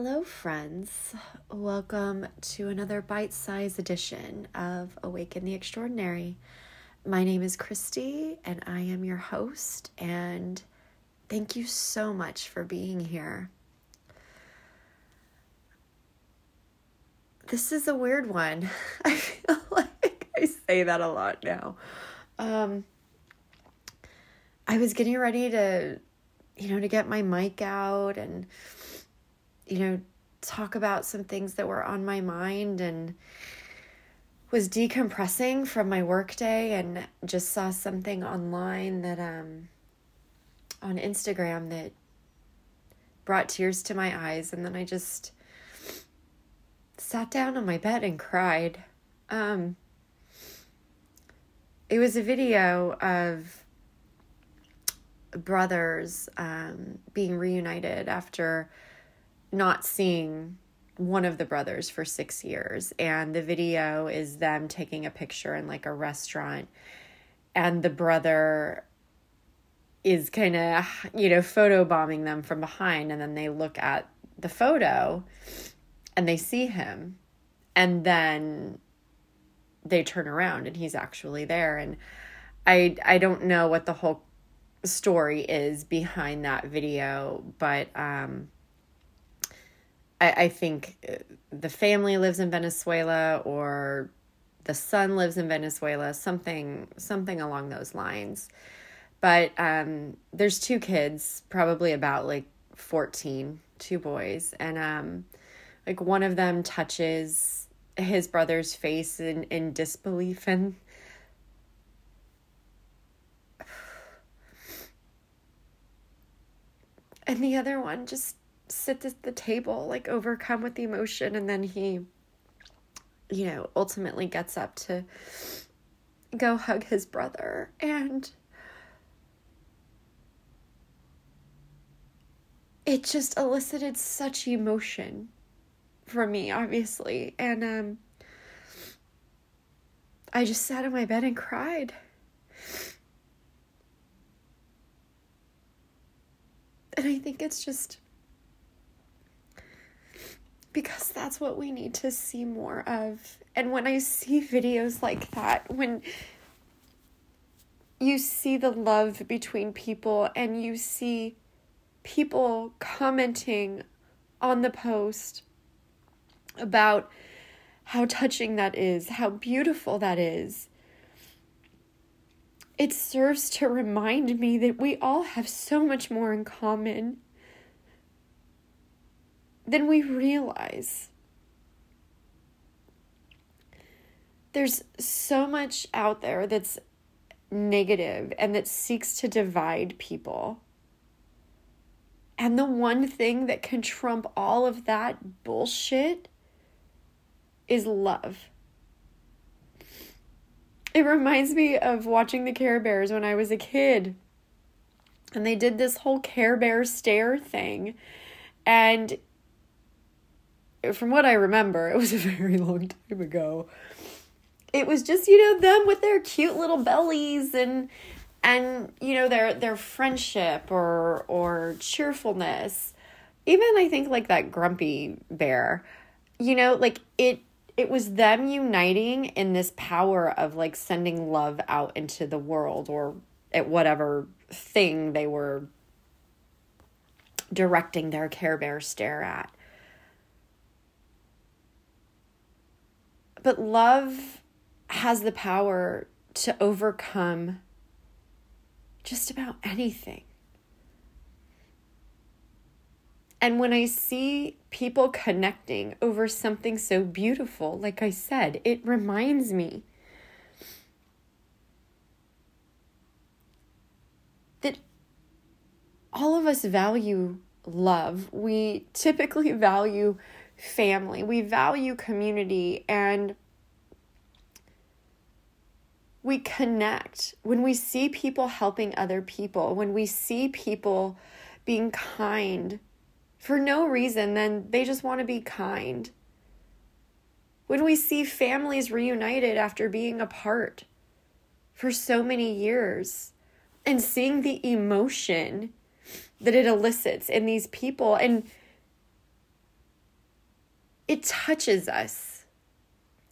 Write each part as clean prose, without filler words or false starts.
Hello friends, welcome to another bite-sized edition of Awaken the Extraordinary. My name is Christy and I am your host, and thank you so much for being here. This is a weird one. I feel like I say that a lot now. I was getting ready to get my mic out and talk about some things that were on my mind, and was decompressing from my work day and just saw something online that, on Instagram, that brought tears to my eyes. And then I just sat down on my bed and cried. It was a video of brothers, being reunited after not seeing one of the brothers for 6 years. And the video is them taking a picture in like a restaurant, and the brother is kind of, photobombing them from behind. And then they look at the photo and they see him, and then they turn around and he's actually there. And I don't know what the whole story is behind that video, but, I think the family lives in Venezuela, or the son lives in Venezuela, something along those lines. But there's two kids, probably about like 14, two boys. And like one of them touches his brother's face in disbelief, and the other one just sits at the table, like overcome with the emotion. And then he, ultimately gets up to go hug his brother. And it just elicited such emotion for me, obviously. And, I just sat in my bed and cried. And I think it's just because that's what we need to see more of. And when I see videos like that, when you see the love between people and you see people commenting on the post about how touching that is, how beautiful that is, it serves to remind me that we all have so much more in common then we realize. There's so much out there that's negative and that seeks to divide people. And the one thing that can trump all of that bullshit is love. It reminds me of watching the Care Bears when I was a kid. And they did this whole Care Bear stare thing. And from what I remember, it was a very long time ago. It was just, them with their cute little bellies and their friendship or cheerfulness. Even I think like that grumpy bear, like it was them uniting in this power of like sending love out into the world, or at whatever thing they were directing their Care Bear stare at. But love has the power to overcome just about anything. And when I see people connecting over something so beautiful, like I said, it reminds me that all of us value love. We typically value family. We value community, and we connect when we see people helping other people, when we see people being kind for no reason, then they just want to be kind. When we see families reunited after being apart for so many years and seeing the emotion that it elicits in these people, and it touches us.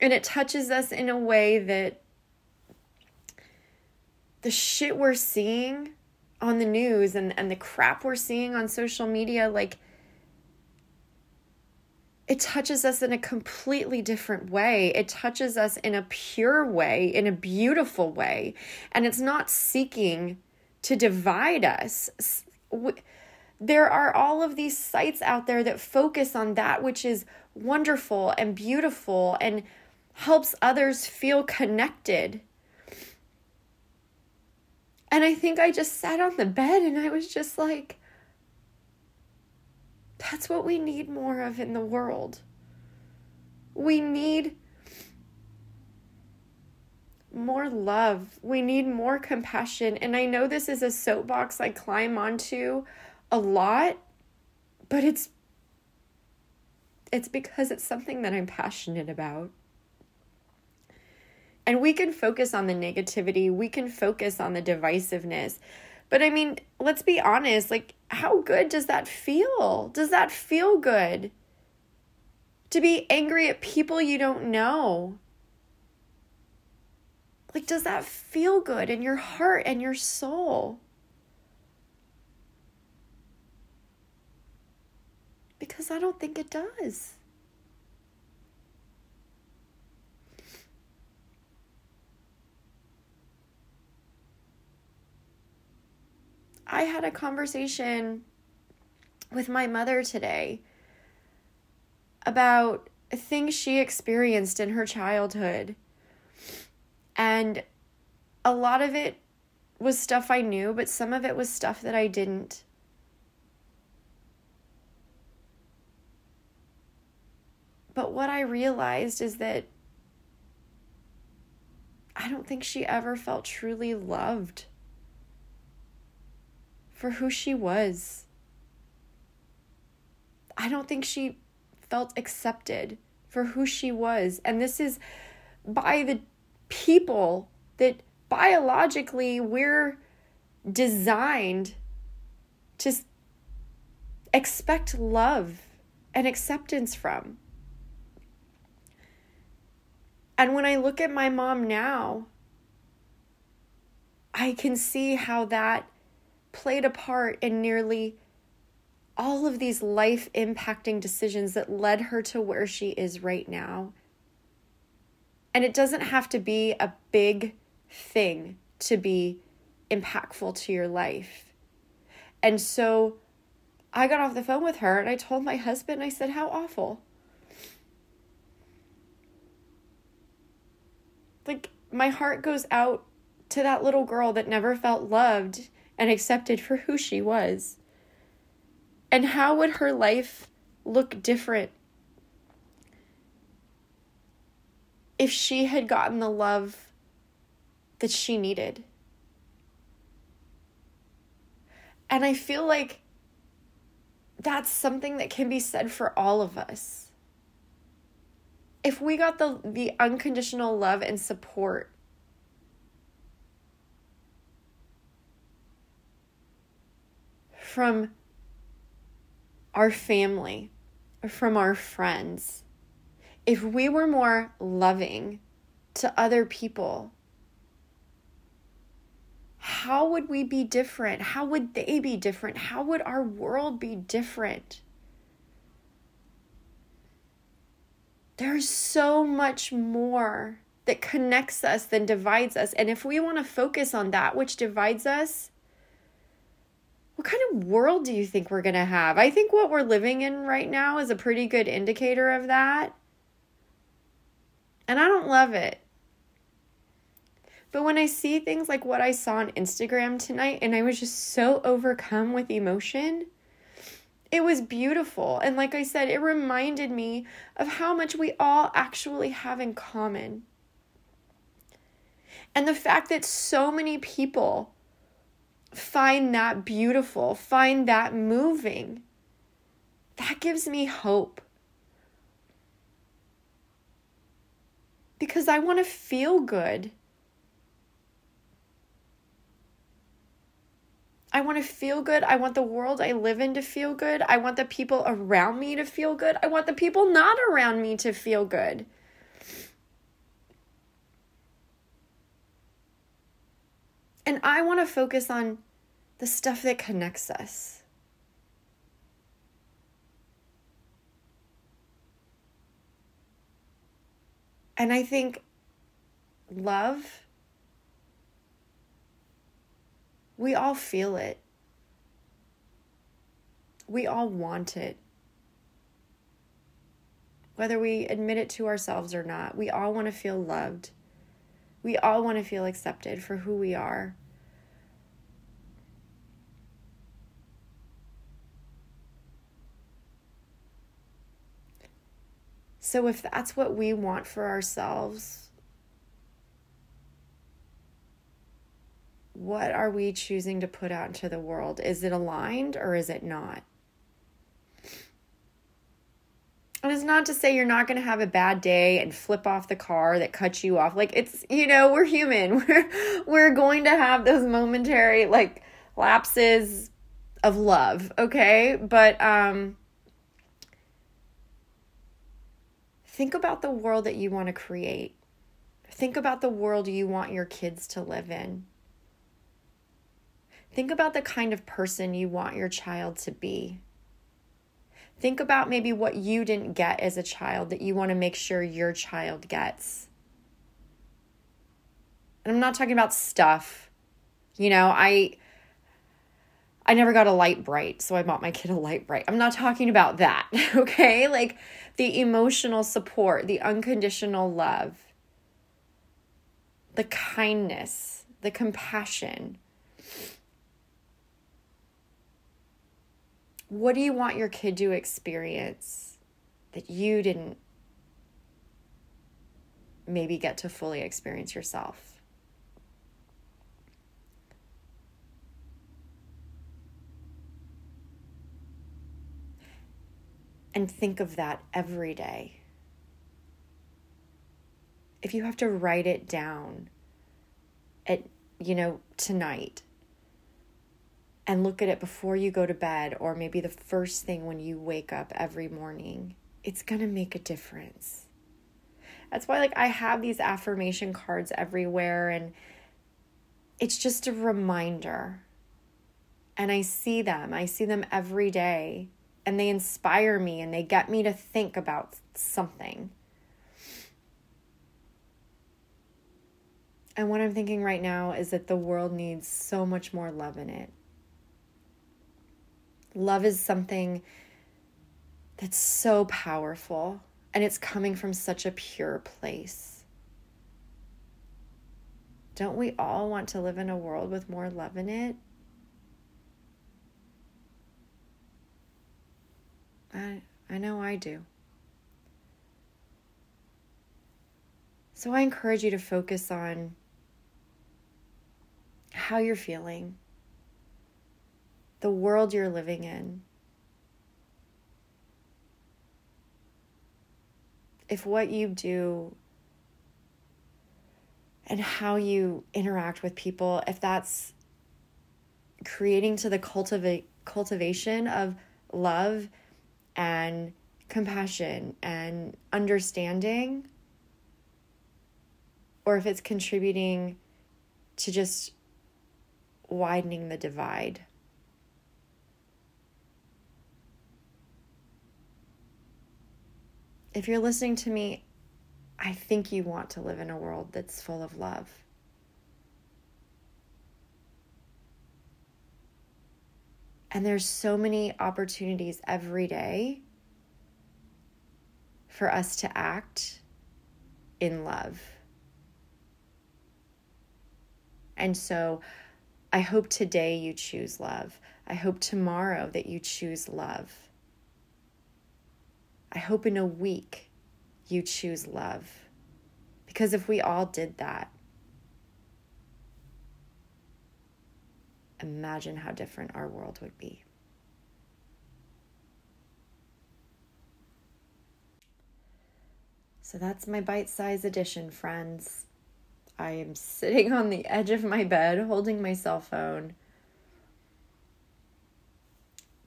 And it touches us in a way that the shit we're seeing on the news and the crap we're seeing on social media, like, it touches us in a completely different way. It touches us in a pure way, in a beautiful way. And it's not seeking to divide us. There are all of these sites out there that focus on that which is wonderful and beautiful and helps others feel connected. And I think I just sat on the bed and I was just like, that's what we need more of in the world. We need more love. We need more compassion. And I know this is a soapbox I climb onto a lot, but it's because it's something that I'm passionate about. And we can focus on the negativity. We can focus on the divisiveness. But I mean, let's be honest. Like, how good does that feel? Does that feel good? To be angry at people you don't know? Like, does that feel good in your heart and your soul? Because I don't think it does. I had a conversation with my mother today about things she experienced in her childhood. And a lot of it was stuff I knew, but some of it was stuff that I didn't. But what I realized is that I don't think she ever felt truly loved for who she was. I don't think she felt accepted for who she was. And this is by the people that biologically we're designed to expect love and acceptance from. And when I look at my mom now, I can see how that played a part in nearly all of these life-impacting decisions that led her to where she is right now. And it doesn't have to be a big thing to be impactful to your life. And so I got off the phone with her and I told my husband, I said, how awful. Like, my heart goes out to that little girl that never felt loved and accepted for who she was. And how would her life look different if she had gotten the love that she needed? And I feel like that's something that can be said for all of us. If we got the unconditional love and support from our family, from our friends, if we were more loving to other people, how would we be different? How would they be different? How would our world be different? There's so much more that connects us than divides us. And if we want to focus on that which divides us, what kind of world do you think we're going to have? I think what we're living in right now is a pretty good indicator of that. And I don't love it. But when I see things like what I saw on Instagram tonight, and I was just so overcome with emotion, it was beautiful. And like I said, it reminded me of how much we all actually have in common. And the fact that so many people find that beautiful, find that moving, that gives me hope. Because I want to feel good. I want to feel good. I want the world I live in to feel good. I want the people around me to feel good. I want the people not around me to feel good. And I want to focus on the stuff that connects us. And I think love, we all feel it. We all want it. Whether we admit it to ourselves or not, we all want to feel loved. We all want to feel accepted for who we are. So if that's what we want for ourselves, what are we choosing to put out into the world? Is it aligned or is it not? And it's not to say you're not going to have a bad day and flip off the car that cuts you off. Like, it's, you know, we're human. We're going to have those momentary, like, lapses of love, okay? But think about the world that you want to create. Think about the world you want your kids to live in. Think about the kind of person you want your child to be. Think about maybe what you didn't get as a child that you want to make sure your child gets. And I'm not talking about stuff. You know, I never got a Lite-Brite, so I bought my kid a Lite-Brite. I'm not talking about that, okay? Like the emotional support, the unconditional love, the kindness, the compassion. What do you want your kid to experience that you didn't maybe get to fully experience yourself? And think of that every day. If you have to write it down at, you know, tonight and look at it before you go to bed or maybe the first thing when you wake up every morning, it's going to make a difference. That's why, like, I have these affirmation cards everywhere, and it's just a reminder. And I see them every day. And they inspire me and they get me to think about something. And what I'm thinking right now is that the world needs so much more love in it. Love is something that's so powerful, and it's coming from such a pure place. Don't we all want to live in a world with more love in it? I know I do. So I encourage you to focus on how you're feeling, the world you're living in. If what you do and how you interact with people, if that's creating to the cultivation of love and compassion and understanding, or if it's contributing to just widening the divide. If you're listening to me, I think you want to live in a world that's full of love. And there's so many opportunities every day for us to act in love. And so I hope today you choose love. I hope tomorrow that you choose love. I hope in a week you choose love. Because if we all did that, imagine how different our world would be. So that's my bite-sized edition, friends. I am sitting on the edge of my bed holding my cell phone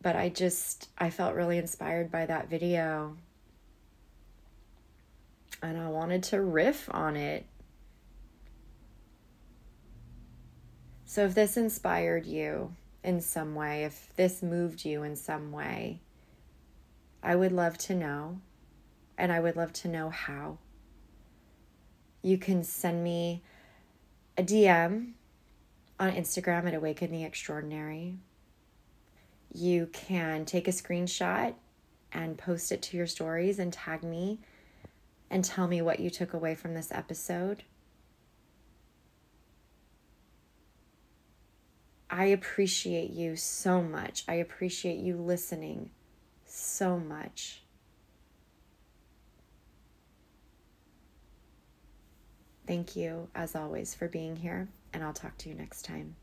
But I felt really inspired by that video. And I wanted to riff on it. So if this inspired you in some way, if this moved you in some way, I would love to know. And I would love to know how. You can send me a DM on Instagram at Awaken the Extraordinary. You can take a screenshot and post it to your stories and tag me and tell me what you took away from this episode. I appreciate you so much. I appreciate you listening so much. Thank you, as always, for being here, and I'll talk to you next time.